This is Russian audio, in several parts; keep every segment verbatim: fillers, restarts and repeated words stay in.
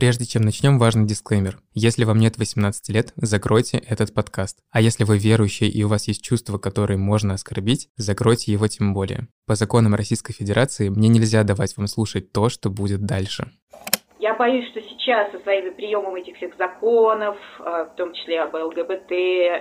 Прежде чем начнем, важный дисклеймер. Если вам нет восемнадцати лет, закройте этот подкаст. А если вы верующий и у вас есть чувства, которые можно оскорбить, закройте его тем более. По законам Российской Федерации мне нельзя давать вам слушать то, что будет дальше. Я боюсь, что сейчас со своим приемом этих всех законов, в том числе об ЛГБТ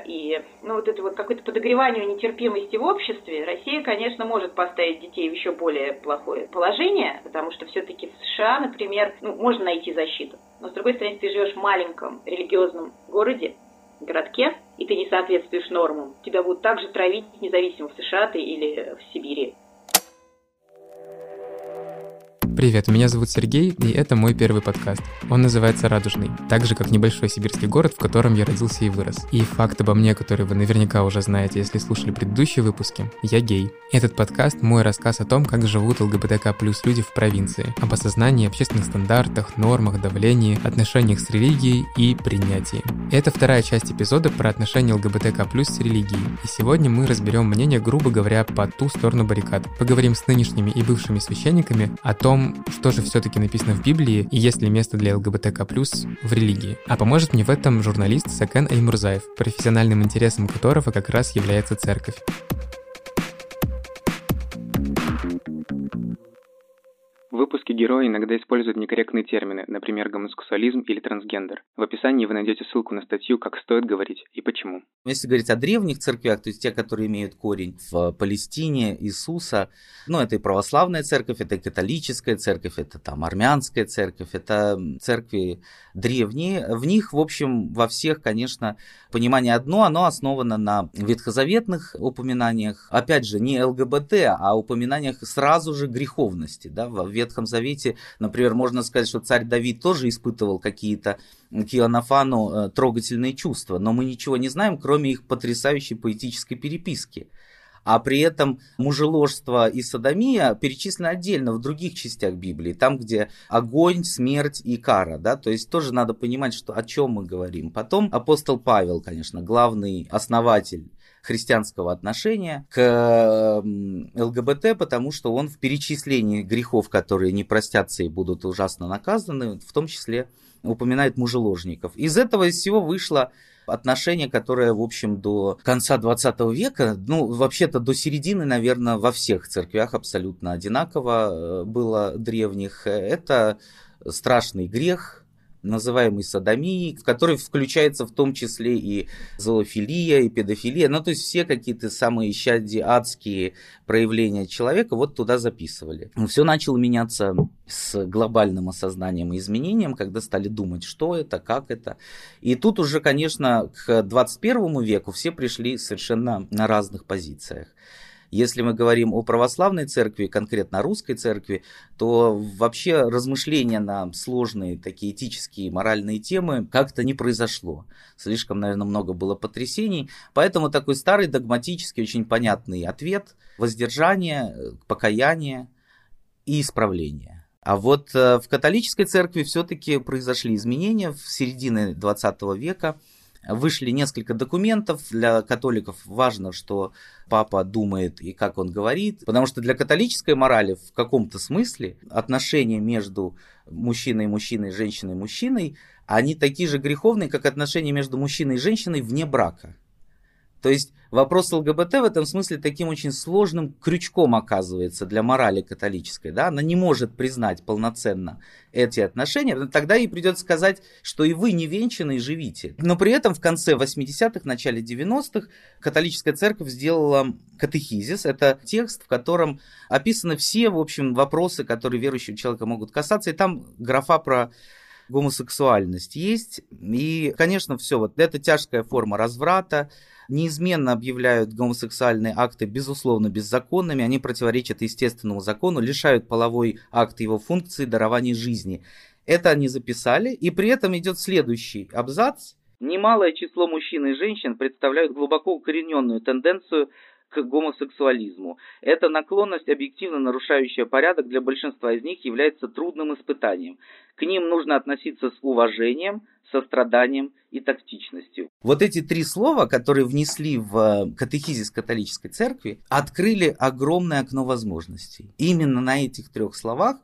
и ну, вот это вот какое-то подогревание нетерпимости в обществе, Россия, конечно, может поставить детей в еще более плохое положение, потому что все-таки в США, например, ну, можно найти защиту. Но, с другой стороны, ты живешь в маленьком религиозном городе, городке, и ты не соответствуешь нормам. Тебя будут также травить независимо в США ты или в Сибири. Привет, меня зовут Сергей, и это мой первый подкаст. Он называется «Радужный», так же, как небольшой сибирский город, в котором я родился и вырос. И факт обо мне, который вы наверняка уже знаете, если слушали предыдущие выпуски, я гей. Этот подкаст – мой рассказ о том, как живут ЛГБТК+ люди в провинции, об осознании общественных стандартах, нормах, давлении, отношениях с религией и принятии. Это вторая часть эпизода про отношения ЛГБТК+ с религией, и сегодня мы разберем мнение, грубо говоря, по ту сторону баррикад. Поговорим с нынешними и бывшими священниками о том, что же все-таки написано в Библии и есть ли место для ЛГБТК+ в религии. А поможет мне в этом журналист Сакен Аймурзаев, профессиональным интересом которого как раз является церковь. В выпуске герои иногда используют некорректные термины, например, гомосексуализм или трансгендер. В описании вы найдете ссылку на статью «Как стоит говорить и почему». Если говорить о древних церквях, то есть те, которые имеют корень в Палестине, Иисуса, ну, это и православная церковь, это и католическая церковь, это там армянская церковь, это церкви древние. В них, в общем, во всех, конечно, понимание одно, оно основано на ветхозаветных упоминаниях, опять же, не ЛГБТ, а упоминаниях сразу же греховности, да, в ветхозаветных. В Ветхом Завете, например, можно сказать, что царь Давид тоже испытывал какие-то к Иоаннафану трогательные чувства, но мы ничего не знаем, кроме их потрясающей поэтической переписки. А при этом мужеложство и содомия перечислены отдельно в других частях Библии, там, где огонь, смерть и кара, да, то есть тоже надо понимать, что, о чем мы говорим. Потом апостол Павел, конечно, главный основатель христианского отношения к ЛГБТ, потому что он в перечислении грехов, которые не простятся и будут ужасно наказаны, в том числе упоминает мужеложников. Из этого всего вышло отношение, которое, в общем, до конца двадцатого века, ну, вообще-то до середины, наверное, во всех церквях абсолютно одинаково было древних. Это страшный грех, называемый содомией, в который включается в том числе и зоофилия, и педофилия, ну, то есть все какие-то самые исчадия, адские проявления человека вот туда записывали. Все начало меняться с глобальным осознанием и изменением, когда стали думать, что это, как это. И тут уже, конечно, к двадцать первому веку все пришли совершенно на разных позициях. Если мы говорим о православной церкви, конкретно русской церкви, то вообще размышления на сложные такие этические и моральные темы как-то не произошло. Слишком, наверное, много было потрясений. Поэтому такой старый догматический, очень понятный ответ – воздержание, покаяние и исправление. А вот в католической церкви все-таки произошли изменения в середине двадцатого века. Вышли несколько документов. Для католиков важно, что папа думает и как он говорит. Потому что для католической морали в каком-то смысле отношения между мужчиной и мужчиной, женщиной и мужчиной, они такие же греховные, как отношения между мужчиной и женщиной вне брака. То есть вопрос ЛГБТ в этом смысле таким очень сложным крючком оказывается для морали католической. Да? Она не может признать полноценно эти отношения. Тогда ей придется сказать, что и вы не венчаны и живите. Но при этом в конце восьмидесятых, начале девяностых католическая церковь сделала катехизис. Это текст, в котором описаны все, в общем, вопросы, которые верующего человека могут касаться. И там графа про гомосексуальность есть. И, конечно, все. Вот это тяжкая форма разврата. Неизменно объявляют гомосексуальные акты, безусловно, беззаконными. Они противоречат естественному закону, лишают половой акт его функции дарования жизни. Это они записали. И при этом идет следующий абзац. Немалое число мужчин и женщин представляют глубоко укорененную тенденцию к гомосексуализму. Эта наклонность, объективно нарушающая порядок, для большинства из них является трудным испытанием. К ним нужно относиться с уважением, состраданием и тактичностью. Вот эти три слова, которые внесли в катехизис католической церкви, открыли огромное окно возможностей. Именно на этих трех словах.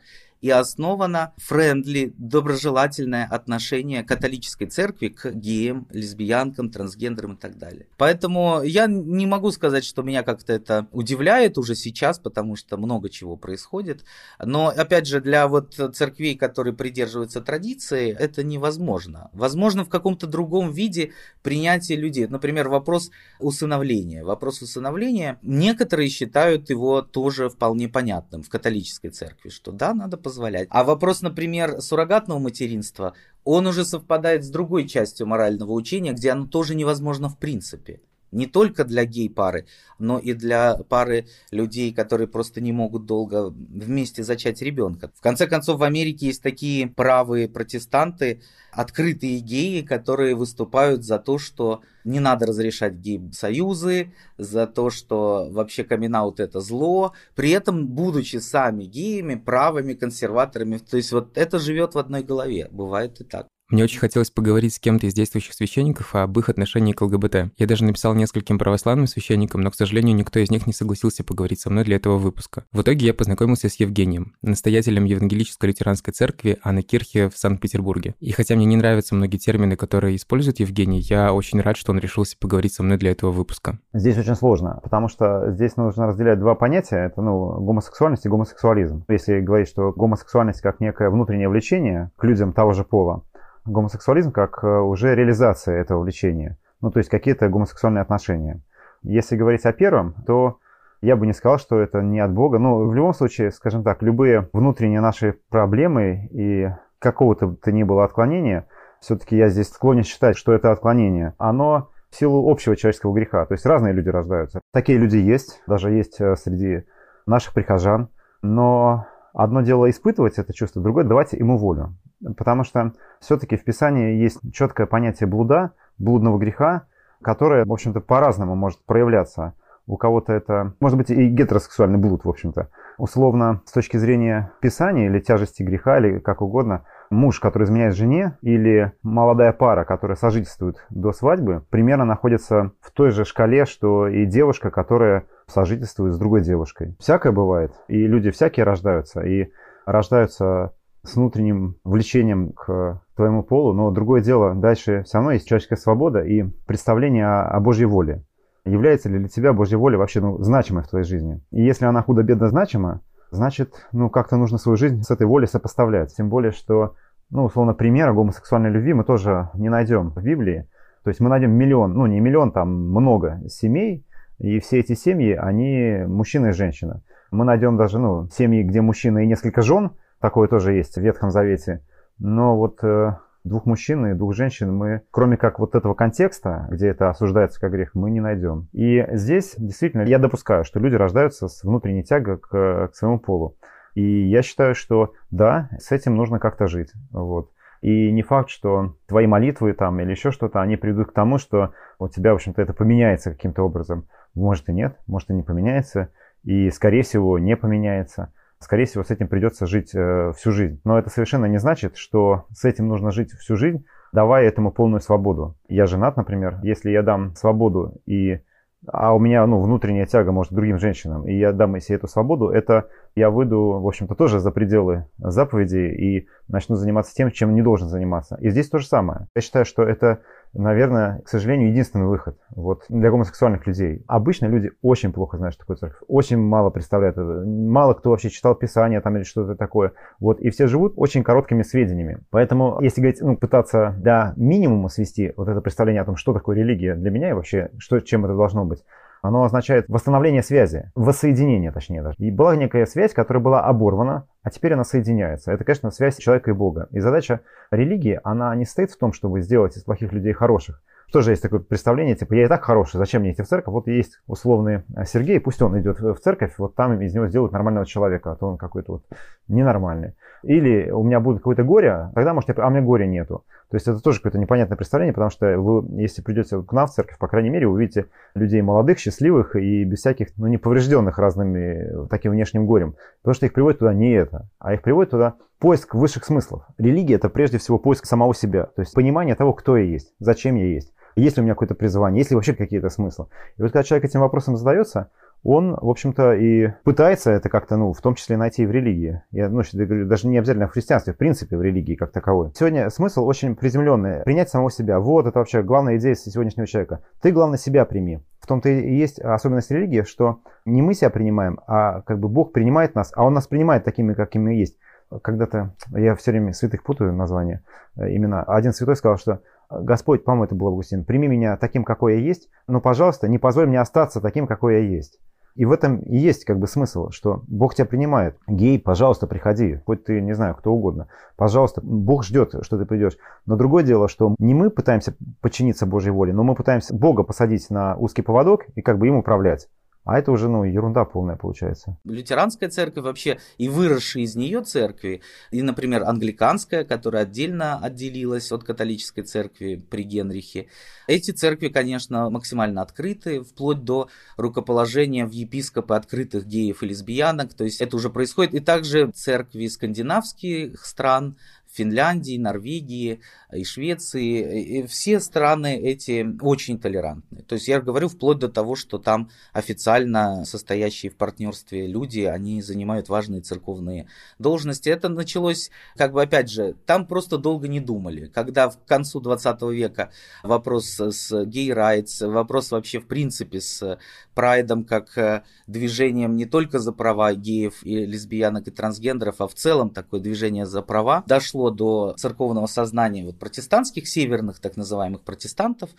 и основано френдли, доброжелательное отношение католической церкви к геям, лесбиянкам, трансгендерам и так далее. Поэтому я не могу сказать, что меня как-то это удивляет уже сейчас, потому что много чего происходит. Но, опять же, для вот церквей, которые придерживаются традиции, это невозможно. Возможно, в каком-то другом виде принятие людей. Например, вопрос усыновления. Вопрос усыновления, некоторые считают его тоже вполне понятным в католической церкви, что да, надо позволять. А вопрос, например, суррогатного материнства, он уже совпадает с другой частью морального учения, где оно тоже невозможно в принципе. Не только для гей-пары, но и для пары людей, которые просто не могут долго вместе зачать ребенка. В конце концов, в Америке есть такие правые протестанты, открытые геи, которые выступают за то, что не надо разрешать гей-союзы, за то, что вообще камин-аут это зло, при этом будучи сами геями, правыми, консерваторами. То есть вот это живет в одной голове, бывает и так. Мне очень хотелось поговорить с кем-то из действующих священников об их отношении к ЛГБТ. Я даже написал нескольким православным священникам, но, к сожалению, никто из них не согласился поговорить со мной для этого выпуска. В итоге я познакомился с Евгением, настоятелем Евангелической лютеранской церкви Анны Кирхи в Санкт-Петербурге. И хотя мне не нравятся многие термины, которые использует Евгений, я очень рад, что он решился поговорить со мной для этого выпуска. Здесь очень сложно, потому что здесь нужно разделять два понятия. Это, ну, гомосексуальность и гомосексуализм. Если говорить, что гомосексуальность как некое внутреннее влечение к людям того же пола, гомосексуализм как уже реализация этого влечения, ну то есть какие-то гомосексуальные отношения. Если говорить о первом, то я бы не сказал, что это не от Бога, но в любом случае, скажем так, любые внутренние наши проблемы и какого-то то ни было отклонения, все-таки я здесь склонен считать, что это отклонение, оно в силу общего человеческого греха, то есть разные люди рождаются. Такие люди есть, даже есть среди наших прихожан, но одно дело испытывать это чувство, другое давать ему волю. Потому что все-таки в Писании есть четкое понятие блуда, блудного греха, которое, в общем-то, по-разному может проявляться. У кого-то это, может быть, и гетеросексуальный блуд, в общем-то. Условно, с точки зрения Писания или тяжести греха, или как угодно, муж, который изменяет жене, или молодая пара, которая сожительствует до свадьбы, примерно находится в той же шкале, что и девушка, которая сожительствует с другой девушкой. Всякое бывает, и люди всякие рождаются, и рождаются с внутренним влечением к твоему полу, но другое дело, дальше все равно есть человеческая свобода и представление о, о Божьей воле. Является ли для тебя Божья воля вообще ну, значимой в твоей жизни? И если она худо-бедно значима, значит, ну, как-то нужно свою жизнь с этой волей сопоставлять. Тем более, что, ну, условно, примера гомосексуальной любви мы тоже не найдем в Библии. То есть мы найдем миллион, ну, не миллион, там много семей, и все эти семьи, они мужчина и женщина. Мы найдем даже, ну, семьи, где мужчина и несколько жен, такое тоже есть в Ветхом Завете. Но вот э, двух мужчин и двух женщин мы, кроме как вот этого контекста, где это осуждается как грех, мы не найдем. И здесь действительно я допускаю, что люди рождаются с внутренней тягой к, к своему полу. И я считаю, что да, с этим нужно как-то жить. Вот. И не факт, что твои молитвы там или еще что-то, они приведут к тому, что у тебя, в общем-то, это поменяется каким-то образом. Может и нет, может и не поменяется. И, скорее всего, не поменяется. Скорее всего, с этим придется жить э, всю жизнь. Но это совершенно не значит, что с этим нужно жить всю жизнь, давая этому полную свободу. Я женат, например. Если я дам свободу, и, а у меня ну, внутренняя тяга, может, к другим женщинам, и я дам себе эту свободу, это я выйду, в общем-то, тоже за пределы заповедей и начну заниматься тем, чем не должен заниматься. И здесь то же самое. Я считаю, что это, наверное, к сожалению, единственный выход вот, для гомосексуальных людей. Обычно люди очень плохо знают, что такое церковь. Очень мало представляют это. Мало кто вообще читал Писание там, или что-то такое. Вот, и все живут очень короткими сведениями. Поэтому, если говорить, ну, пытаться до минимума свести вот это представление о том, что такое религия для меня и вообще, что, чем это должно быть, оно означает восстановление связи, воссоединение, точнее даже. И была некая связь, которая была оборвана, а теперь она соединяется. Это, конечно, связь человека и Бога. И задача религии, она не состоит в том, чтобы сделать из плохих людей хороших. Тоже есть такое представление, типа, я и так хороший, зачем мне идти в церковь? Вот есть условный Сергей, пусть он идет в церковь, вот там из него сделают нормального человека, а то он какой-то вот ненормальный. Или у меня будет какое-то горе, тогда, может, я... а у меня горя нету. То есть это тоже какое-то непонятное представление, потому что вы, если придете к нам в церковь, по крайней мере, увидите людей молодых, счастливых и без всяких, ну, неповрежденных разными таким внешним горем. Потому что их приводит туда не это, а их приводит туда поиск высших смыслов. Религия – это прежде всего поиск самого себя, то есть понимание того, кто я есть, зачем я есть. Есть ли у меня какое-то призвание, есть ли вообще какие-то смыслы. И вот когда человек этим вопросом задается, он, в общем-то, и пытается это как-то, ну, в том числе найти и в религии. Я, ну, даже не обязательно в христианстве, в принципе, в религии как таковой. Сегодня смысл очень приземленный. Принять самого себя. Вот это вообще главная идея сегодняшнего человека. Ты, главное, себя прими. В том-то и есть особенность религии, что не мы себя принимаем, а как бы Бог принимает нас, а Он нас принимает такими, какими мы есть. Когда-то, я все время святых путаю названия, имена. Один святой сказал, что Господь, по-моему, это был Августин, прими меня таким, какой я есть, но, пожалуйста, не позволь мне остаться таким, какой я есть. И в этом и есть как бы смысл, что Бог тебя принимает. Гей, пожалуйста, приходи, хоть ты, не знаю, кто угодно. Пожалуйста, Бог ждет, что ты придешь. Но другое дело, что не мы пытаемся подчиниться Божьей воле, но мы пытаемся Бога посадить на узкий поводок и как бы им управлять. А это уже, ну, ерунда полная получается. Лютеранская церковь вообще и выросшие из нее церкви, и, например, англиканская, которая отдельно отделилась от католической церкви при Генрихе. Эти церкви, конечно, максимально открыты, вплоть до рукоположения в епископы открытых геев и лесбиянок. То есть это уже происходит. И также церкви скандинавских стран, Финляндии, Норвегии и Швеции. И все страны эти очень толерантны. То есть я говорю вплоть до того, что там официально состоящие в партнерстве люди, они занимают важные церковные должности. Это началось, как бы опять же, там просто долго не думали. Когда в концу двадцатого века вопрос с гей-райтс, вопрос вообще в принципе с прайдом как движением не только за права геев и лесбиянок и трансгендеров, а в целом такое движение за права дошло до церковного сознания вот протестантских, северных так называемых протестантов,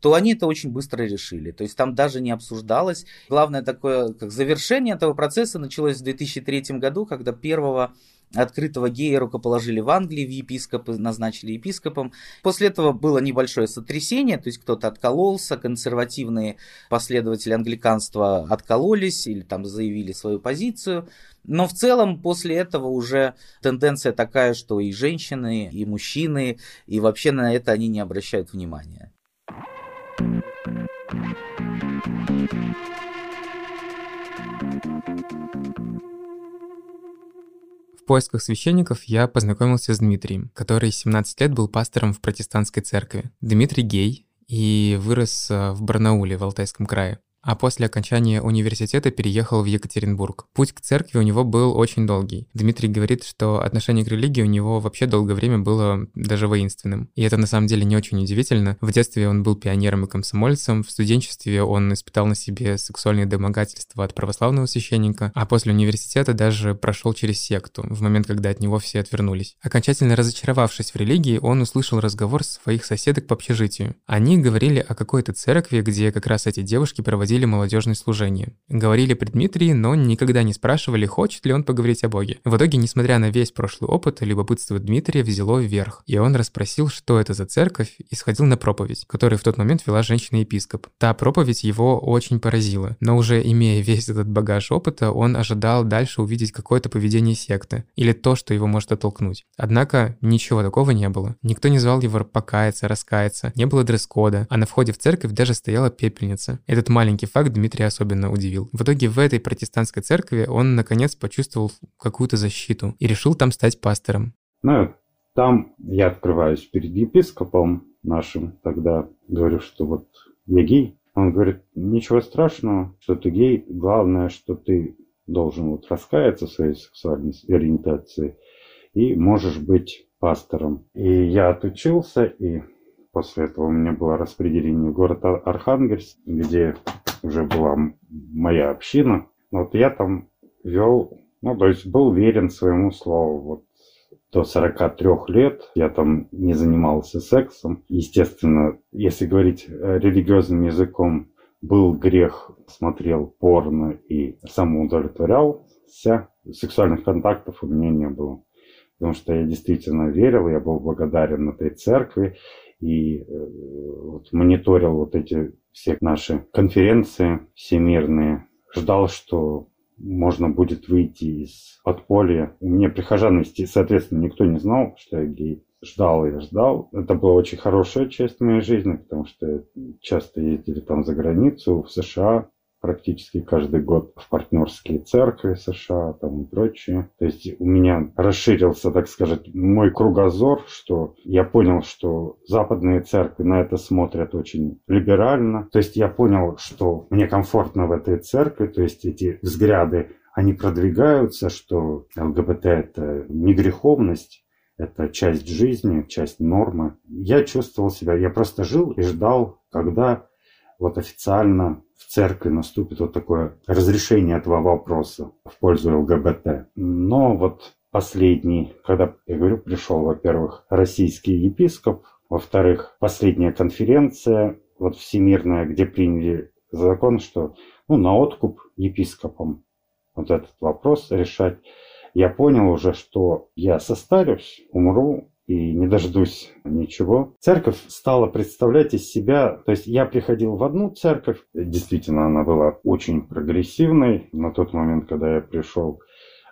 то они это очень быстро решили. То есть там даже не обсуждалось. Главное такое, как завершение этого процесса началось в две тысячи третьем году, когда первого открытого гея рукоположили в Англии, в епископы, назначили епископом. После этого было небольшое сотрясение, то есть кто-то откололся, консервативные последователи англиканства откололись или там заявили свою позицию. Но в целом после этого уже тенденция такая, что и женщины, и мужчины, и вообще на это они не обращают внимания. В поисках священников я познакомился с Дмитрием, который семнадцать лет был пастором в протестантской церкви. Дмитрий гей и вырос в Барнауле в Алтайском крае, а после окончания университета переехал в Екатеринбург. Путь к церкви у него был очень долгий. Дмитрий говорит, что отношение к религии у него вообще долгое время было даже воинственным. И это на самом деле не очень удивительно. В детстве он был пионером и комсомольцем, в студенчестве он испытал на себе сексуальные домогательства от православного священника, а после университета даже прошел через секту, в момент, когда от него все отвернулись. Окончательно разочаровавшись в религии, он услышал разговор своих соседок по общежитию. Они говорили о какой-то церкви, где как раз эти девушки проводили молодежное служение. Говорили при Дмитрии, но никогда не спрашивали, хочет ли он поговорить о Боге. В итоге, несмотря на весь прошлый опыт, любопытство Дмитрия взяло вверх, и он расспросил, что это за церковь, и сходил на проповедь, которую в тот момент вела женщина-епископ. Та проповедь его очень поразила, но уже имея весь этот багаж опыта, он ожидал дальше увидеть какое-то поведение секты, или то, что его может оттолкнуть. Однако, ничего такого не было. Никто не звал его покаяться, раскаяться, не было дресс-кода, а на входе в церковь даже стояла пепельница. Этот маленький факт Дмитрия особенно удивил. В итоге в этой протестантской церкви он наконец почувствовал какую-то защиту и решил там стать пастором. Ну, там я открываюсь перед епископом нашим, тогда говорю, что вот я гей. Он говорит, ничего страшного, что ты гей, главное, что ты должен вот раскаяться в своей сексуальной ориентации и можешь быть пастором. И я отучился, и после этого у меня было распределение в город Архангельск, где уже была моя община. Вот я там вел, ну, то есть был верен своему слову. Вот до сорока трёх лет я там не занимался сексом. Естественно, если говорить религиозным языком, был грех, смотрел порно и самоудовлетворялся. Сексуальных контактов у меня не было. Потому что я действительно верил, я был благодарен этой церкви. И вот, мониторил вот эти все наши конференции всемирные. Ждал, что можно будет выйти из подполья. У меня прихожан, соответственно, никто не знал, что я гей. Ждал и ждал. Это была очень хорошая часть моей жизни, потому что часто ездили там за границу, в США. практически каждый год в партнерские церкви США там и прочее. То есть у меня расширился, так сказать, мой кругозор, что я понял, что западные церкви на это смотрят очень либерально. То есть я понял, что мне комфортно в этой церкви, то есть эти взгляды, они продвигаются, что ЛГБТ – это не греховность, это часть жизни, часть нормы. Я чувствовал себя, я просто жил и ждал, когда вот официально в церкви наступит вот такое разрешение этого вопроса в пользу ЛГБТ. Но вот последний, когда, я говорю, пришел, во-первых, российский епископ, во-вторых, последняя конференция, вот всемирная, где приняли закон, что ну, на откуп епископам вот этот вопрос решать. Я понял уже, что я состарюсь, умру и не дождусь ничего. Церковь стала представлять из себя... То есть я приходил в одну церковь. Действительно, она была очень прогрессивной. На тот момент, когда я пришел,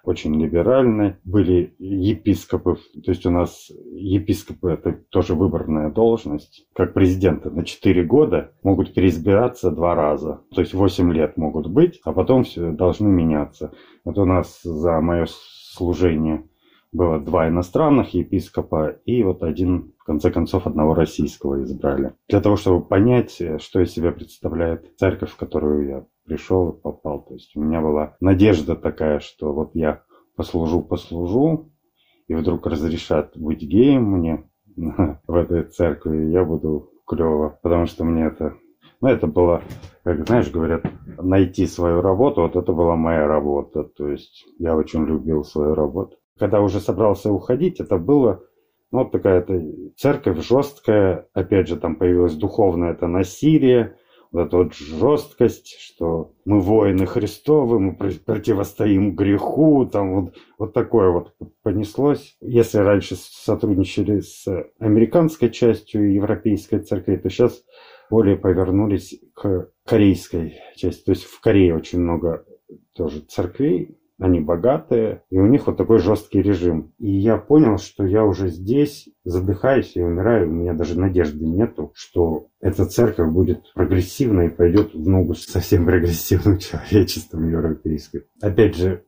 очень либеральной. Были епископы. То есть у нас епископы – это тоже выборная должность. Как президенты на четыре года могут переизбираться два раза. То есть восемь лет могут быть, а потом все должны меняться. Вот у нас за мое служение... было два иностранных епископа и вот один, в конце концов, одного российского избрали. Для того, чтобы понять, что из себя представляет церковь, в которую я пришел и попал. То есть у меня была надежда такая, что вот я послужу, послужу, и вдруг разрешат быть геем мне в этой церкви, и я буду клево, потому что мне это... Ну, это было, как, знаешь, говорят, найти свою работу, вот это была моя работа. То есть я очень любил свою работу. Когда уже собрался уходить, это было, ну, вот такая-то церковь жесткая, опять же, там появилось духовное это насилие, вот эта вот жесткость, что мы воины Христовы, мы противостоим греху, там вот, вот такое вот понеслось. Если раньше сотрудничали с американской частью европейской церкви, то сейчас более повернулись к корейской части, то есть в Корее очень много тоже церквей. Они богатые, и у них вот такой жесткий режим. И я понял, что я уже здесь задыхаюсь и умираю. У меня даже надежды нету, что эта церковь будет прогрессивной и пойдет в ногу с совсем прогрессивным человечеством европейским. Опять же,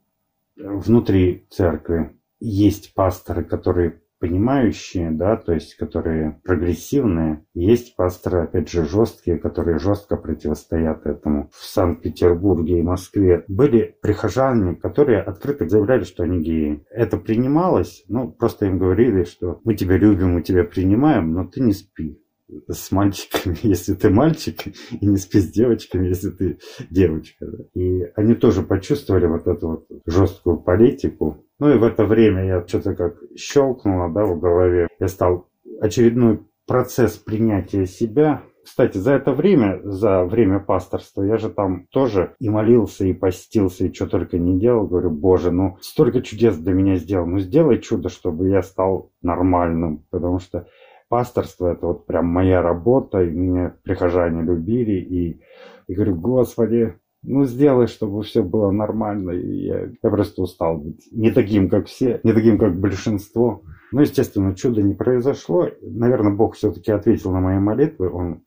внутри церкви есть пасторы, которые понимающие, да, то есть которые прогрессивные. Есть пасторы, опять же, жесткие, которые жестко противостоят этому. В Санкт-Петербурге и Москве были прихожане, которые открыто заявляли, что они геи. Это принималось, ну, просто им говорили, что мы тебя любим, мы тебя принимаем, но ты не спи с мальчиками, если ты мальчик, и не спи с девочками, если ты девочка. Да. И они тоже почувствовали вот эту вот жесткую политику. Ну и в это время я что-то как щелкнуло, да, в голове. Я стал очередной процесс принятия себя. Кстати, за это время, за время пасторства, я же там тоже и молился, и постился, и что только не делал. Говорю, Боже, ну столько чудес для меня сделал. Ну сделай чудо, чтобы я стал нормальным, потому что пасторство – это вот прям моя работа, и меня прихожане любили. И я говорю, Господи, ну сделай, чтобы все было нормально. И я, я просто устал быть не таким, как все, не таким, как большинство. Ну, естественно, чудо не произошло. Наверное, Бог все-таки ответил на мои молитвы. Он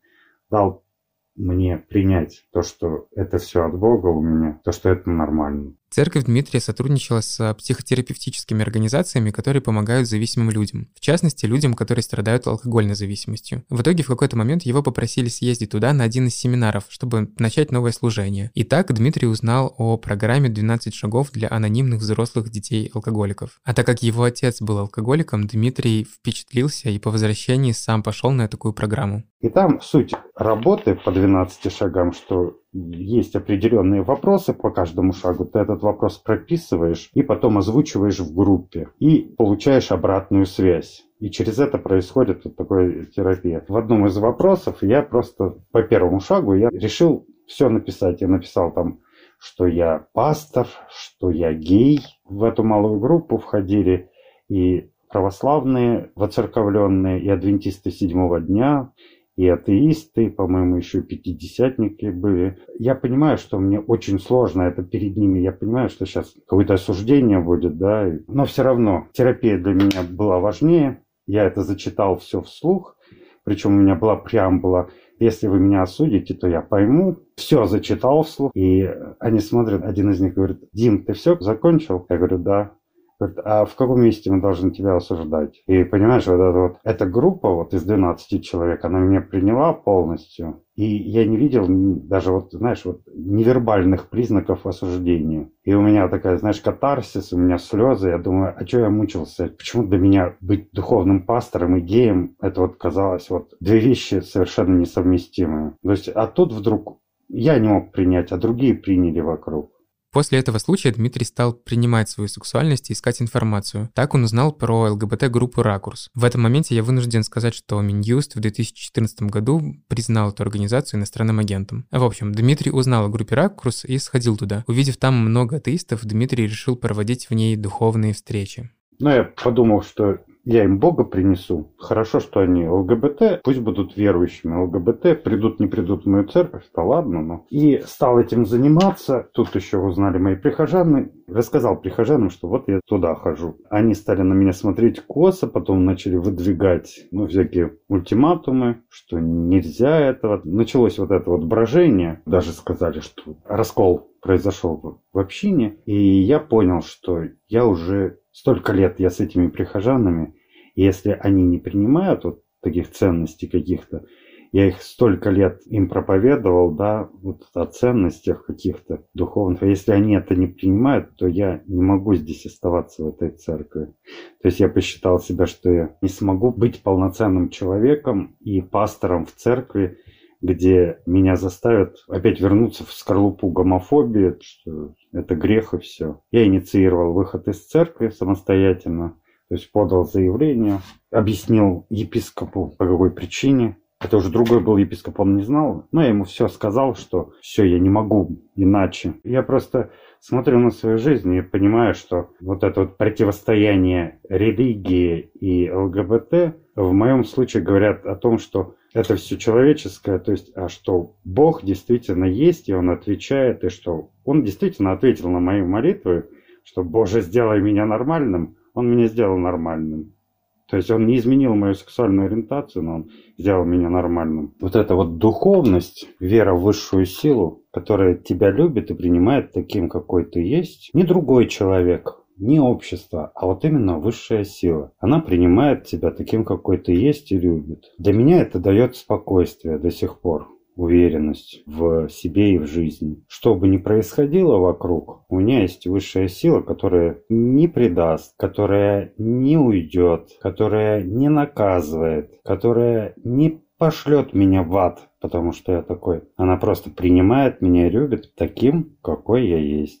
дал мне принять то, что это все от Бога у меня, то, что это нормально. Церковь Дмитрия сотрудничала с психотерапевтическими организациями, которые помогают зависимым людям, в частности, людям, которые страдают алкогольной зависимостью. В итоге в какой-то момент его попросили съездить туда на один из семинаров, чтобы начать новое служение. И так Дмитрий узнал о программе двенадцать шагов для анонимных взрослых детей-алкоголиков. А так как его отец был алкоголиком, Дмитрий впечатлился и по возвращении сам пошел на такую программу. И там суть работы по двенадцати шагам, что... есть определенные вопросы по каждому шагу. Ты этот вопрос прописываешь и потом озвучиваешь в группе. И получаешь обратную связь. И через это происходит вот такая терапия. В одном из вопросов я просто по первому шагу я решил все написать. Я написал там, что я пастор, что я гей. В эту малую группу входили и православные, воцерковленные, и адвентисты седьмого дня, и атеисты, по-моему, еще пятидесятники были. Я понимаю, что мне очень сложно это перед ними. Я понимаю, что сейчас какое-то осуждение будет, да. Но все равно терапия для меня была важнее. Я это зачитал все вслух. Причем у меня была преамбула: если вы меня осудите, то я пойму. Все зачитал вслух. И они смотрят, один из них говорит: Дим, ты все закончил? Я говорю: да. Говорит: а в каком месте мы должны тебя осуждать? И понимаешь, вот эта, вот, эта группа вот из двенадцати человек, она меня приняла полностью. И я не видел даже, вот, знаешь, вот, невербальных признаков осуждения. И у меня такая, знаешь, катарсис, у меня слезы. Я думаю, а что я мучился? Почему для меня быть духовным пастором и геем, это вот казалось вот две вещи совершенно несовместимые. То есть, а тут вдруг я не мог принять, а другие приняли вокруг. После этого случая Дмитрий стал принимать свою сексуальность и искать информацию. Так он узнал про ЛГБТ-группу «Ракурс». В этом моменте я вынужден сказать, что Минюст в две тысячи четырнадцатом году признал эту организацию иностранным агентом. В общем, Дмитрий узнал о группе «Ракурс» и сходил туда. Увидев там много атеистов, Дмитрий решил проводить в ней духовные встречи. Ну, я подумал, что я им Бога принесу. Хорошо, что они ЛГБТ, пусть будут верующими ЛГБТ, придут, не придут в мою церковь, да ладно, но... И стал этим заниматься. Тут еще узнали мои прихожаны. Рассказал прихожанам, что вот я туда хожу. Они стали на меня смотреть косо, потом начали выдвигать, ну, всякие ультиматумы, что нельзя этого. Началось вот это вот брожение. Даже сказали, что раскол произошел в общине. И я понял, что я уже... Столько лет я с этими прихожанами, и если они не принимают вот таких ценностей каких-то, я их столько лет им проповедовал, да, вот о ценностях каких-то духовных. А если они это не принимают, то я не могу здесь оставаться в этой церкви. То есть я посчитал себя, что я не смогу быть полноценным человеком и пастором в церкви, где меня заставят опять вернуться в скорлупу гомофобии, что это грех и все. Я инициировал выход из церкви самостоятельно, то есть подал заявление, объяснил епископу, по какой причине. Это уже другой был епископ, он не знал, но я ему все сказал, что все, я не могу иначе. Я просто смотрю на свою жизнь и понимаю, что вот это вот противостояние религии и ЛГБТ в моем случае говорят о том, что это все человеческое, то есть, а что Бог действительно есть, и Он отвечает, и что Он действительно ответил на мои молитвы, что «Боже, сделай меня нормальным», Он меня сделал нормальным. То есть Он не изменил мою сексуальную ориентацию, но Он сделал меня нормальным. Вот эта вот духовность, вера в высшую силу, которая тебя любит и принимает таким, какой ты есть, не другой человек, не общество, а вот именно высшая сила. Она принимает тебя таким, какой ты есть, и любит. Для меня это дает спокойствие до сих пор, уверенность в себе и в жизни. Что бы ни происходило вокруг, у меня есть высшая сила, которая не предаст, которая не уйдет, которая не наказывает, которая не пошлет меня в ад, потому что я такой. Она просто принимает меня и любит таким, какой я есть.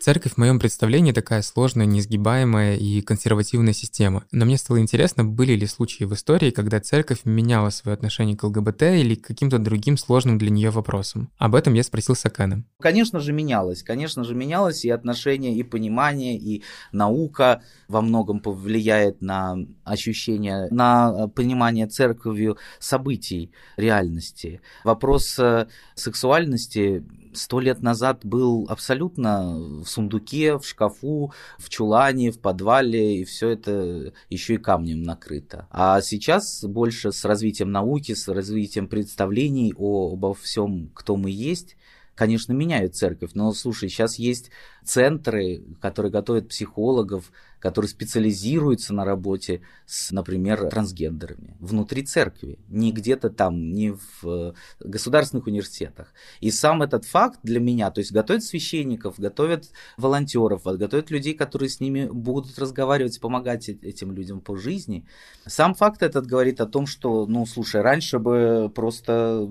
Церковь в моем представлении такая сложная, неизгибаемая и консервативная система. Но мне стало интересно, были ли случаи в истории, когда церковь меняла свое отношение к ЛГБТ или к каким-то другим сложным для нее вопросам. Об этом я спросил Сакена. Конечно же менялось. Конечно же менялось и отношение, и понимание, и наука во многом повлияет на ощущение, на понимание церковью событий, реальности. Вопрос сексуальности сто лет назад был абсолютно в сундуке, в шкафу, в чулане, в подвале, и все это еще и камнем накрыто. А сейчас больше с развитием науки, с развитием представлений о, обо всем, кто мы есть, конечно, меняют церковь. Но, слушай, сейчас есть центры, которые готовят психологов, которые специализируются на работе с, например, трансгендерами внутри церкви, не где-то там, не в государственных университетах. И сам этот факт для меня, то есть готовят священников, готовят волонтеров, готовят людей, которые с ними будут разговаривать, помогать этим людям по жизни. Сам факт этот говорит о том, что, ну, слушай, раньше бы просто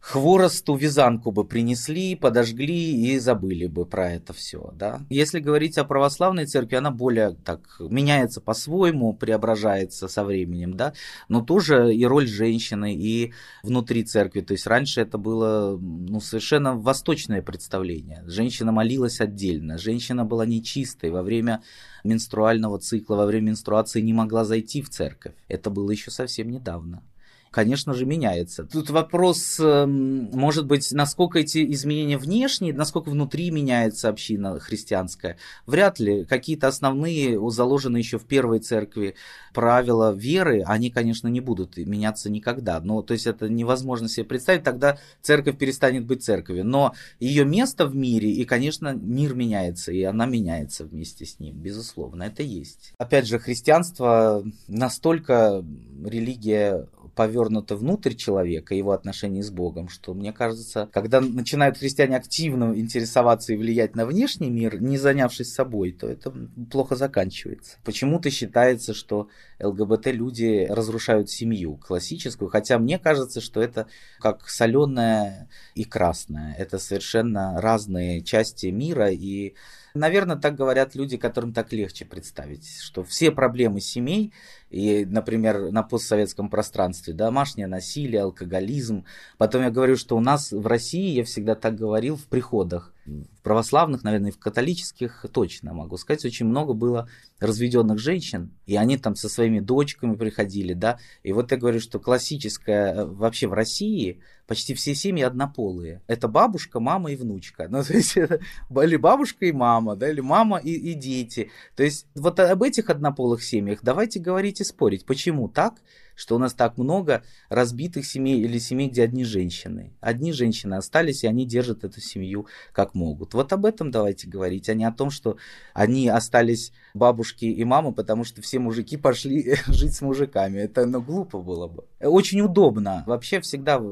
хворосту вязанку бы принесли, подожгли и забыли бы про это все, да. Если говорить о православной церкви, она более так меняется по-своему, преображается со временем, да, но тоже и роль женщины, и внутри церкви, то есть раньше это было, ну, совершенно восточное представление, женщина молилась отдельно, женщина была нечистой, во время менструального цикла, во время менструации не могла зайти в церковь, это было еще совсем недавно. конечно же, меняется. Тут вопрос, может быть, насколько эти изменения внешние, насколько внутри меняется община христианская. Вряд ли. Какие-то основные, заложенные еще в первой церкви правила веры, они, конечно, не будут меняться никогда. Ну, то есть это невозможно себе представить, тогда церковь перестанет быть церковью. Но ее место в мире, и, конечно, мир меняется, и она меняется вместе с ним, безусловно, это есть. Опять же, христианство настолько религия повернута внутрь человека, его отношения с Богом, что, мне кажется, когда начинают христиане активно интересоваться и влиять на внешний мир, не занявшись собой, то это плохо заканчивается. Почему-то считается, что ЛГБТ-люди разрушают семью классическую, хотя мне кажется, что это как соленое и красное. Это совершенно разные части мира, и, наверное, так говорят люди, которым так легче представить, что все проблемы семей, и, например, на постсоветском пространстве, домашнее насилие, алкоголизм. Потом я говорю, что у нас в России, я всегда так говорил, в приходах, в православных, наверное, и в католических, точно могу сказать, очень много было разведенных женщин, и они там со своими дочками приходили, да. И вот я говорю, что классическое, вообще в России почти все семьи однополые. Это бабушка, мама и внучка. Ну, то есть, это, или бабушка и мама, да, или мама и, и дети. То есть, вот об этих однополых семьях давайте говорить и спорить. Почему так, что у нас так много разбитых семей или семей, где одни женщины. Одни женщины остались, и они держат эту семью как могут. Вот об этом давайте говорить, а не о том, что они остались бабушки и мамы, потому что все мужики пошли жить с мужиками. Это, ну, глупо было бы. Очень удобно. Вообще всегда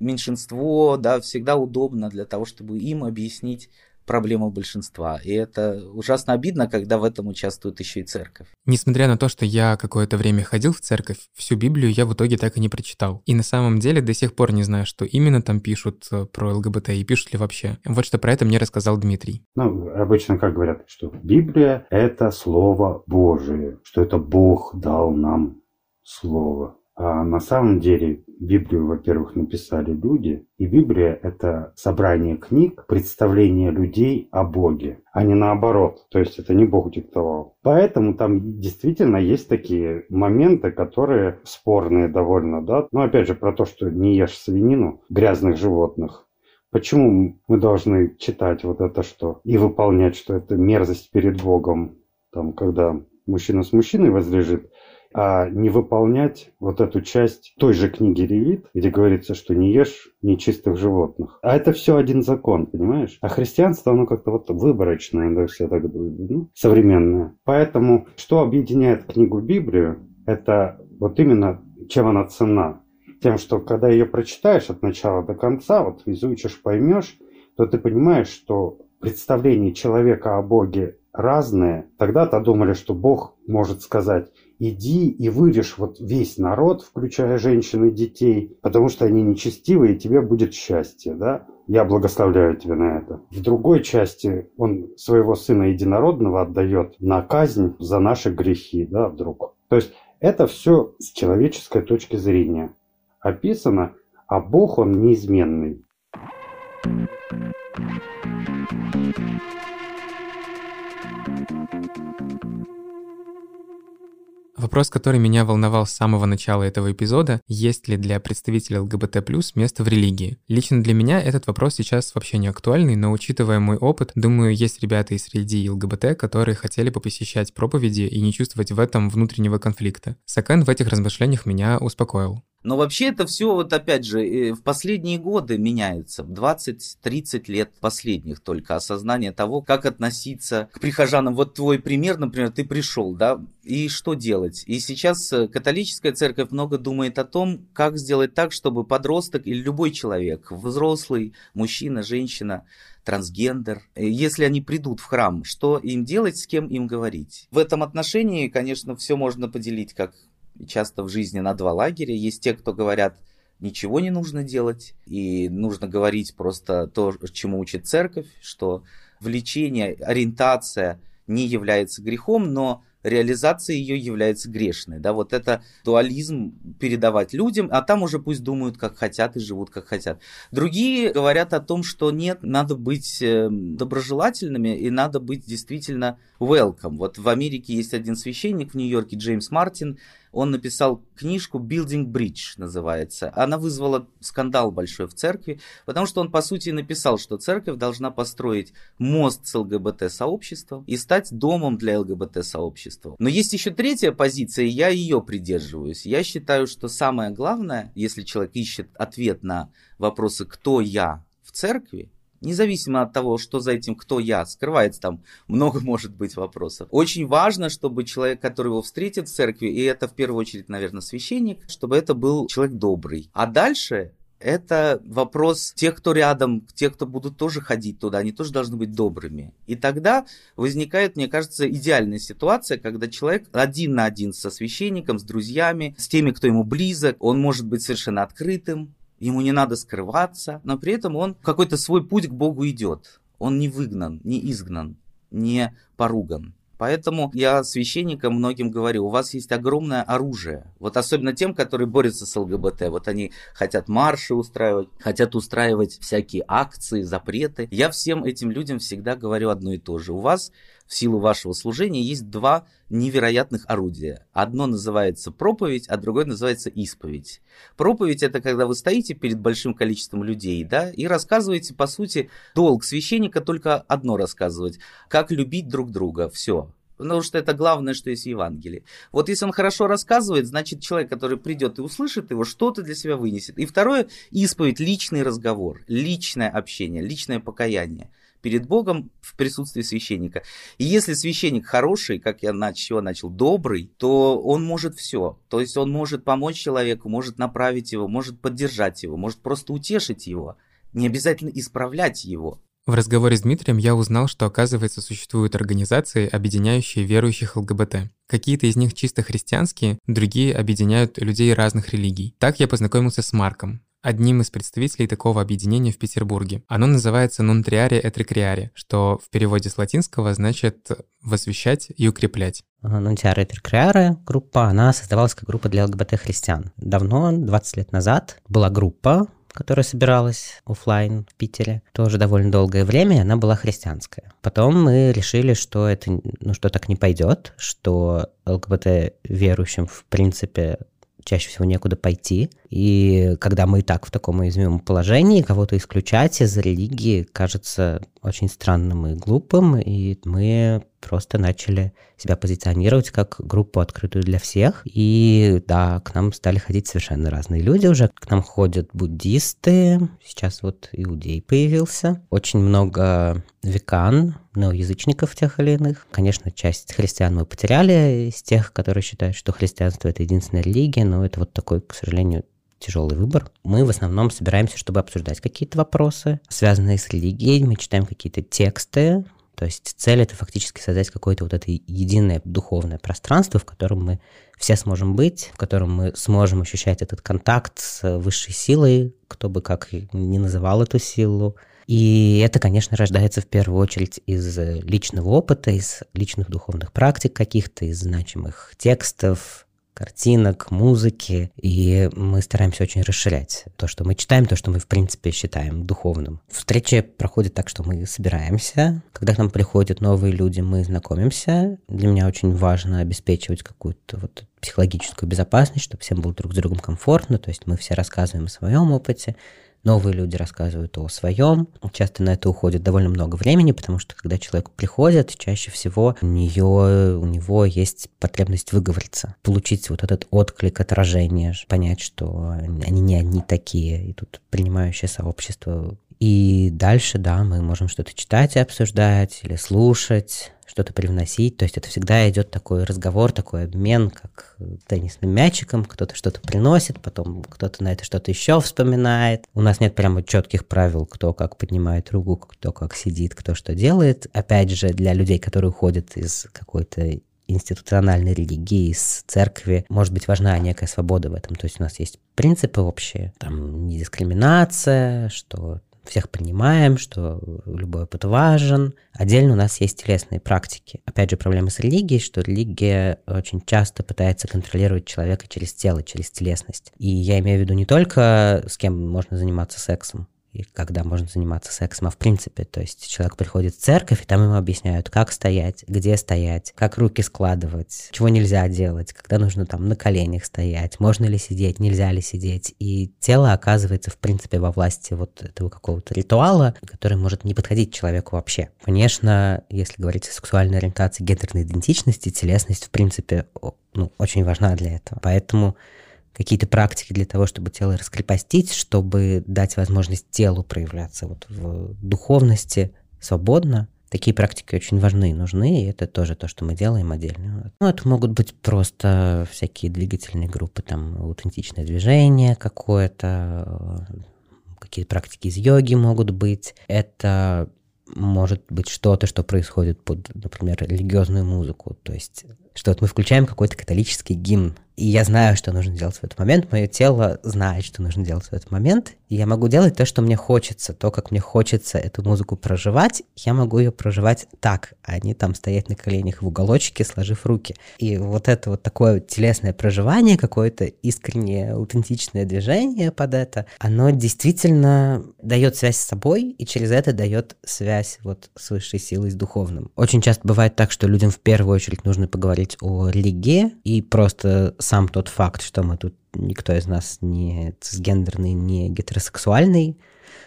меньшинство, да, всегда удобно для того, чтобы им объяснить проблема большинства. И это ужасно обидно, когда в этом участвует еще и церковь. Несмотря на то, что я какое-то время ходил в церковь, всю Библию я в итоге так и не прочитал. И на самом деле до сих пор не знаю, что именно там пишут про ЛГБТ и пишут ли вообще. Вот что про это мне рассказал Дмитрий. Ну, обычно как говорят, что Библия — это Слово Божие, что это Бог дал нам Слово. А на самом деле Библию, во-первых, написали люди, и Библия — это собрание книг, представление людей о Боге, а не наоборот, то есть это не Бог диктовал. Поэтому там действительно есть такие моменты, которые спорные довольно, да. Но опять же про то, что не ешь свинину, грязных животных. Почему мы должны читать вот это что и выполнять, что это мерзость перед Богом, там, когда мужчина с мужчиной возлежит, а не выполнять вот эту часть той же книги Левит, где говорится, что не ешь нечистых животных. А это все один закон, понимаешь? А христианство, оно как-то вот выборочное, да, все так, ну, современное. Поэтому, что объединяет книгу Библию, это вот именно, чем она ценна. Тем, что когда ее прочитаешь от начала до конца, вот изучишь, поймешь, то ты понимаешь, что представление человека о Боге разное. Тогда-то думали, что Бог может сказать: иди и вырежь вот весь народ, включая женщин и детей, потому что они нечестивые, и тебе будет счастье, да? Я благословляю тебя на это. В другой части он своего сына единородного отдает на казнь за наши грехи, да, вдруг. То есть это все с человеческой точки зрения описано, а Бог, он неизменный. Вопрос, который меня волновал с самого начала этого эпизода: есть ли для представителей ЛГБТ+ место в религии? Лично для меня этот вопрос сейчас вообще не актуальный, но, учитывая мой опыт, думаю, есть ребята и среди ЛГБТ, которые хотели бы посещать проповеди и не чувствовать в этом внутреннего конфликта. Сакен в этих размышлениях меня успокоил. Но вообще это все, вот опять же, в последние годы меняется. двадцать-тридцать лет последних только осознание того, как относиться к прихожанам. Вот твой пример, например, ты пришел, да, и что делать? И сейчас католическая церковь много думает о том, как сделать так, чтобы подросток или любой человек, взрослый, мужчина, женщина, трансгендер, если они придут в храм, что им делать, с кем им говорить? В этом отношении, конечно, все можно поделить как часто в жизни на два лагеря. Есть те, кто говорят, ничего не нужно делать, и нужно говорить просто то, чему учит церковь, что влечение, ориентация не является грехом, но реализация ее является грешной. Да, вот это дуализм передавать людям, а там уже пусть думают, как хотят, и живут, как хотят. Другие говорят о том, что нет, надо быть доброжелательными и надо быть действительно welcome. Вот в Америке есть один священник в Нью-Йорке, Джеймс Мартин. он написал книжку «Building Bridge» называется. Она вызвала скандал большой в церкви, потому что он, по сути, написал, что церковь должна построить мост с ЛГБТ-сообществом и стать домом для ЛГБТ-сообщества. Но есть еще третья позиция, и я ее придерживаюсь. Я считаю, что самое главное, если человек ищет ответ на вопросы «Кто я?» в церкви, независимо от того, что за этим «кто я» скрывается, там много может быть вопросов. Очень важно, чтобы человек, который его встретит в церкви, и это в первую очередь, наверное, священник, чтобы это был человек добрый. А дальше это вопрос тех, кто рядом, тех, кто будут тоже ходить туда, они тоже должны быть добрыми. И тогда возникает, мне кажется, идеальная ситуация, когда человек один на один со священником, с друзьями, с теми, кто ему близок, он может быть совершенно открытым, ему не надо скрываться, но при этом он какой-то свой путь к Богу идет. Он не выгнан, не изгнан, не поруган. Поэтому я священникам многим говорю, у вас есть огромное оружие. Вот особенно тем, которые борются с ЛГБТ. Вот они хотят марши устраивать, хотят устраивать всякие акции, запреты. Я всем этим людям всегда говорю одно и то же. У вас в силу вашего служения есть два невероятных орудия. Одно называется проповедь, а другое называется исповедь. Проповедь — это когда вы стоите перед большим количеством людей, да, и рассказываете, по сути, долг священника только одно рассказывать. Как любить друг друга. Все. Потому что это главное, что есть в Евангелии. Вот если он хорошо рассказывает, значит, человек, который придет и услышит его, что-то для себя вынесет. И второе — исповедь, личный разговор, личное общение, личное покаяние перед Богом в присутствии священника. И если священник хороший, как я начал, начал добрый, то он может все. То есть он может помочь человеку, может направить его, может поддержать его, может просто утешить его, не обязательно исправлять его. В разговоре с Дмитрием я узнал, что, оказывается, существуют организации, объединяющие верующих ЛГБТ. Какие-то из них чисто христианские, другие объединяют людей разных религий. Так я познакомился с Марком, одним из представителей такого объединения в Петербурге. Оно называется «Нунтиаре эт Рекреаре», что в переводе с латинского значит «восвещать и укреплять». «Нунтиаре эт Рекреаре» группа, она создавалась как группа для ЛГБТ-христиан. Давно, двадцать лет назад, была группа, которая собиралась офлайн в Питере, тоже довольно долгое время, она была христианская. Потом мы решили, что это, ну, что так не пойдет, что ЛГБТ-верующим, в принципе, чаще всего некуда пойти. И когда мы и так в таком уязвимом положении, кого-то исключать из религии кажется очень странным и глупым, и мы просто начали себя позиционировать как группу, открытую для всех. И да, к нам стали ходить совершенно разные люди уже. К нам ходят буддисты, сейчас вот иудей появился. Очень много векан, неоязычников тех или иных. Конечно, часть христиан мы потеряли из тех, которые считают, что христианство — это единственная религия, но это вот такой, к сожалению, тяжелый выбор. Мы в основном собираемся, чтобы обсуждать какие-то вопросы, связанные с религией, мы читаем какие-то тексты. То есть цель — это фактически создать какое-то вот это единое духовное пространство, в котором мы все сможем быть, в котором мы сможем ощущать этот контакт с высшей силой, кто бы как ни называл эту силу. И это, конечно, рождается в первую очередь из личного опыта, из личных духовных практик каких-то, из значимых текстов, картинок, музыки, и мы стараемся очень расширять то, что мы читаем, то, что мы, в принципе, считаем духовным. Встречи проходят так, что мы собираемся. Когда к нам приходят новые люди, мы знакомимся. Для меня очень важно обеспечивать какую-то вот психологическую безопасность, чтобы всем было друг с другом комфортно, то есть мы все рассказываем о своем опыте, новые люди рассказывают о своем. Часто на это уходит довольно много времени, потому что, когда человек приходит, чаще всего у нее, у него есть потребность выговориться, получить вот этот отклик, отражение, понять, что они не одни такие, и тут принимающее сообщество. И дальше, да, мы можем что-то читать и обсуждать, или слушать, что-то привносить. То есть это всегда идет такой разговор, такой обмен, как теннисным мячиком. Кто-то что-то приносит, потом кто-то на это что-то еще вспоминает. У нас нет прямо четких правил, кто как поднимает руку, кто как сидит, кто что делает. Опять же, для людей, которые уходят из какой-то институциональной религии, из церкви, может быть важна некая свобода в этом. То есть у нас есть принципы общие, там недискриминация, что всех принимаем, что любой опыт важен. Отдельно у нас есть телесные практики. Опять же, проблема с религией, что религия очень часто пытается контролировать человека через тело, через телесность. И я имею в виду не только с кем можно заниматься сексом, и когда можно заниматься сексом, а в принципе, то есть человек приходит в церковь, и там ему объясняют, как стоять, где стоять, как руки складывать, чего нельзя делать, когда нужно там на коленях стоять, можно ли сидеть, нельзя ли сидеть, и тело оказывается, в принципе, во власти вот этого какого-то ритуала, который может не подходить человеку вообще. Конечно, если говорить о сексуальной ориентации, гендерной идентичности, телесность, в принципе, ну, очень важна для этого. Поэтому какие-то практики для того, чтобы тело раскрепостить, чтобы дать возможность телу проявляться вот в духовности свободно. Такие практики очень важны и нужны, и это тоже то, что мы делаем отдельно. Ну, это могут быть просто всякие двигательные группы, там, аутентичное движение какое-то, какие-то практики из йоги могут быть. Это может быть что-то, что происходит под, например, религиозную музыку. То есть, что вот мы включаем какой-то католический гимн, и я знаю, что нужно делать в этот момент, мое тело знает, что нужно делать в этот момент, и я могу делать то, что мне хочется, то, как мне хочется эту музыку проживать, я могу ее проживать так, а не там стоять на коленях в уголочке, сложив руки. И вот это вот такое телесное проживание, какое-то искреннее, аутентичное движение под это, оно действительно дает связь с собой, и через это дает связь вот с высшей силой, с духовным. Очень часто бывает так, что людям в первую очередь нужно поговорить о религии, и просто сам тот факт, что мы тут, никто из нас не цисгендерный, не гетеросексуальный,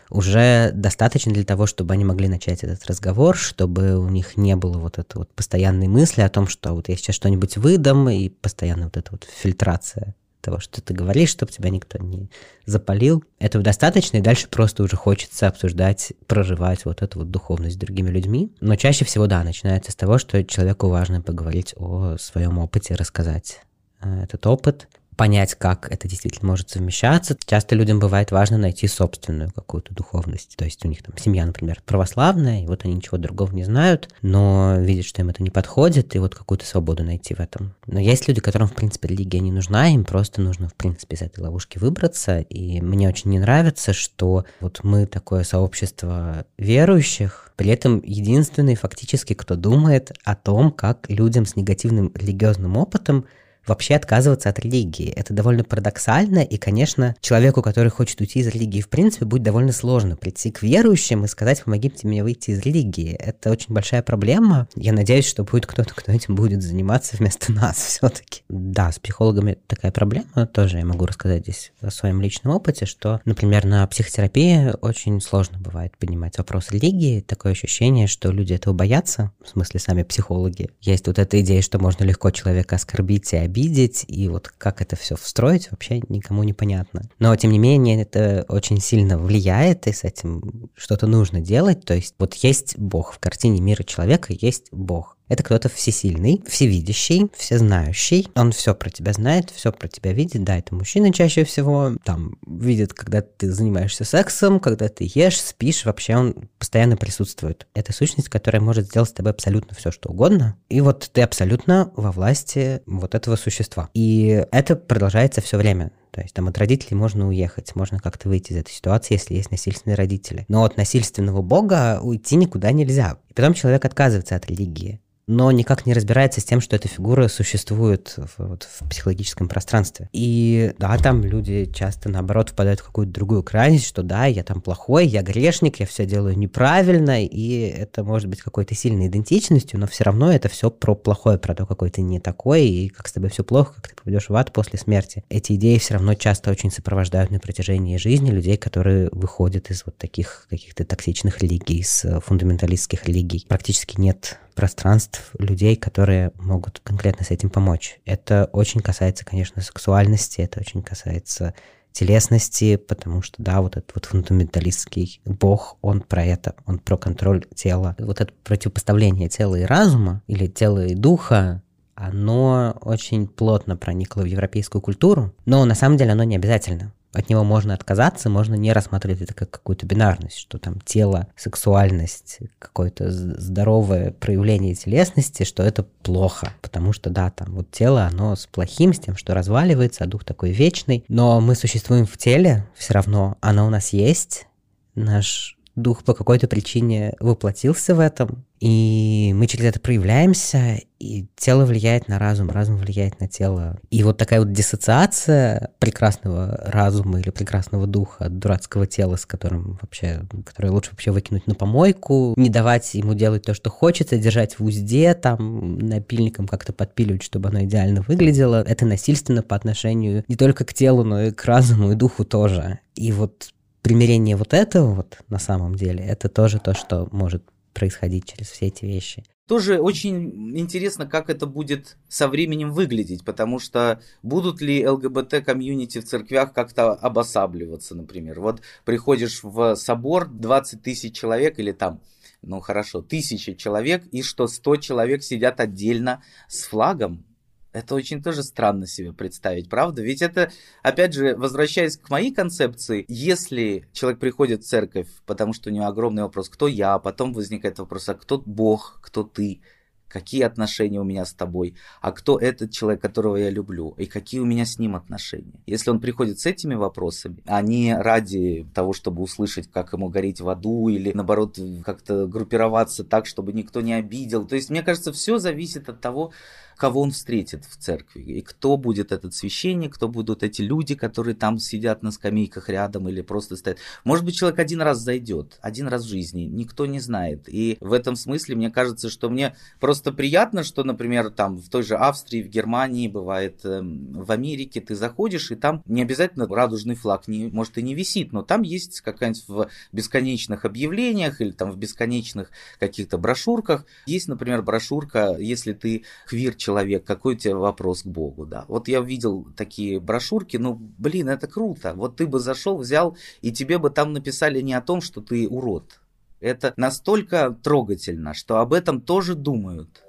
уже достаточно для того, чтобы они могли начать этот разговор, чтобы у них не было вот этой вот постоянной мысли о том, что вот я сейчас что-нибудь выдам, и постоянно вот эта вот фильтрация того, что ты говоришь, чтобы тебя никто не запалил. Этого достаточно, и дальше просто уже хочется обсуждать, проживать вот эту вот духовность с другими людьми. Но чаще всего, да, начинается с того, что человеку важно поговорить о своем опыте, рассказать этот опыт, понять, как это действительно может совмещаться. Часто людям бывает важно найти собственную какую-то духовность. То есть у них там семья, например, православная, и вот они ничего другого не знают, но видят, что им это не подходит, и вот какую-то свободу найти в этом. Но есть люди, которым, в принципе, религия не нужна, им просто нужно, в принципе, из этой ловушки выбраться. И мне очень не нравится, что вот мы такое сообщество верующих, при этом единственный фактически, кто думает о том, как людям с негативным религиозным опытом вообще отказываться от религии. Это довольно парадоксально, и, конечно, человеку, который хочет уйти из религии, в принципе, будет довольно сложно прийти к верующим и сказать: помогите мне выйти из религии. Это очень большая проблема. Я надеюсь, что будет кто-то, кто этим будет заниматься вместо нас все-таки. Да, с психологами такая проблема. Тоже я могу рассказать здесь о своем личном опыте, что, например, на психотерапии очень сложно бывает поднимать вопрос религии. Такое ощущение, что люди этого боятся, в смысле сами психологи. Есть вот эта идея, что можно легко человека оскорбить и обидеть, видеть, и вот как это все встроить, вообще никому не понятно. Но, тем не менее, это очень сильно влияет, и с этим что-то нужно делать. То есть вот есть Бог. В картине мира человека есть Бог. Это кто-то всесильный, всевидящий, всезнающий. Он все про тебя знает, все про тебя видит. Да, это мужчина чаще всего. Там видит, когда ты занимаешься сексом, когда ты ешь, спишь. Вообще он постоянно присутствует. Это сущность, которая может сделать с тобой абсолютно все, что угодно. И вот ты абсолютно во власти вот этого существа. И это продолжается все время. То есть там от родителей можно уехать, можно как-то выйти из этой ситуации, если есть насильственные родители. Но от насильственного бога уйти никуда нельзя. И потом человек отказывается от религии, но никак не разбирается с тем, что эта фигура существует в, вот, в психологическом пространстве. И да, там люди часто, наоборот, впадают в какую-то другую крайность, что да, я там плохой, я грешник, я все делаю неправильно, и это может быть какой-то сильной идентичностью, но все равно это все про плохое, про то, какой ты не такой, и как с тобой все плохо, как ты попадешь в ад после смерти. Эти идеи все равно часто очень сопровождают на протяжении жизни людей, которые выходят из вот таких каких-то токсичных религий, из фундаменталистских религий. Практически нет пространств, людей, которые могут конкретно с этим помочь. Это очень касается, конечно, сексуальности, это очень касается телесности, потому что, да, вот этот вот фундаменталистский бог, он про это, он про контроль тела. Вот это противопоставление тела и разума, или тела и духа, оно очень плотно проникло в европейскую культуру, но на самом деле оно не обязательно. От него можно отказаться, можно не рассматривать это как какую-то бинарность, что там тело, сексуальность, какое-то здоровое проявление телесности, что это плохо. Потому что, да, там вот тело, оно с плохим, с тем, что разваливается, а дух такой вечный. Но мы существуем в теле все равно, оно у нас есть, наш дух по какой-то причине воплотился в этом, и мы через это проявляемся, и тело влияет на разум, разум влияет на тело. И вот такая вот диссоциация прекрасного разума или прекрасного духа от дурацкого тела, с которым вообще, которое лучше вообще выкинуть на помойку, не давать ему делать то, что хочется, держать в узде, там, напильником как-то подпиливать, чтобы оно идеально выглядело, это насильственно по отношению не только к телу, но и к разуму и духу тоже. И вот примирение вот этого вот на самом деле, это тоже то, что может происходить через все эти вещи. Тоже очень интересно, как это будет со временем выглядеть, потому что будут ли ЛГБТ-комьюнити в церквях как-то обосабливаться, например. Вот приходишь в собор, двадцать тысяч человек или там, ну хорошо, тысяча человек, и что сто человек сидят отдельно с флагом. Это очень тоже странно себе представить, правда? Ведь это, опять же, возвращаясь к моей концепции, если человек приходит в церковь, потому что у него огромный вопрос, кто я, а потом возникает вопрос, а кто Бог, кто ты, какие отношения у меня с тобой, а кто этот человек, которого я люблю, и какие у меня с ним отношения. Если он приходит с этими вопросами, а не ради того, чтобы услышать, как ему гореть в аду, или, наоборот, как-то группироваться так, чтобы никто не обидел. То есть, мне кажется, все зависит от того, кого он встретит в церкви, и кто будет этот священник, кто будут эти люди, которые там сидят на скамейках рядом или просто стоят. Может быть, человек один раз зайдет, один раз в жизни, никто не знает. И в этом смысле, мне кажется, что мне просто приятно, что, например, там в той же Австрии, в Германии, бывает в Америке, ты заходишь, и там не обязательно радужный флаг, не, может, и не висит, но там есть какая-нибудь в бесконечных объявлениях или там в бесконечных каких-то брошюрках. Есть, например, брошюрка, если ты квир-человек, человек, какой у тебя вопрос к Богу, да. Вот я видел такие брошюрки, ну, блин, это круто. Вот ты бы зашел, взял, и тебе бы там написали не о том, что ты урод. Это настолько трогательно, что об этом тоже думают.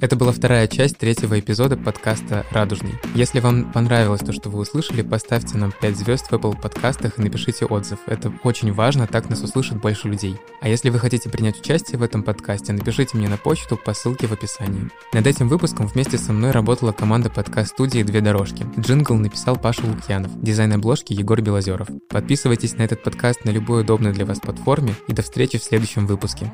Это была вторая часть третьего эпизода подкаста «Радужный». Если вам понравилось то, что вы услышали, поставьте нам пять звезд в Apple подкастах и напишите отзыв. Это очень важно, так нас услышит больше людей. А если вы хотите принять участие в этом подкасте, напишите мне на почту по ссылке в описании. Над этим выпуском вместе со мной работала команда подкаст-студии «Две дорожки». Джингл написал Паша Лукьянов, дизайн обложки Егор Белозеров. Подписывайтесь на этот подкаст на любой удобной для вас платформе, и до встречи в следующем выпуске.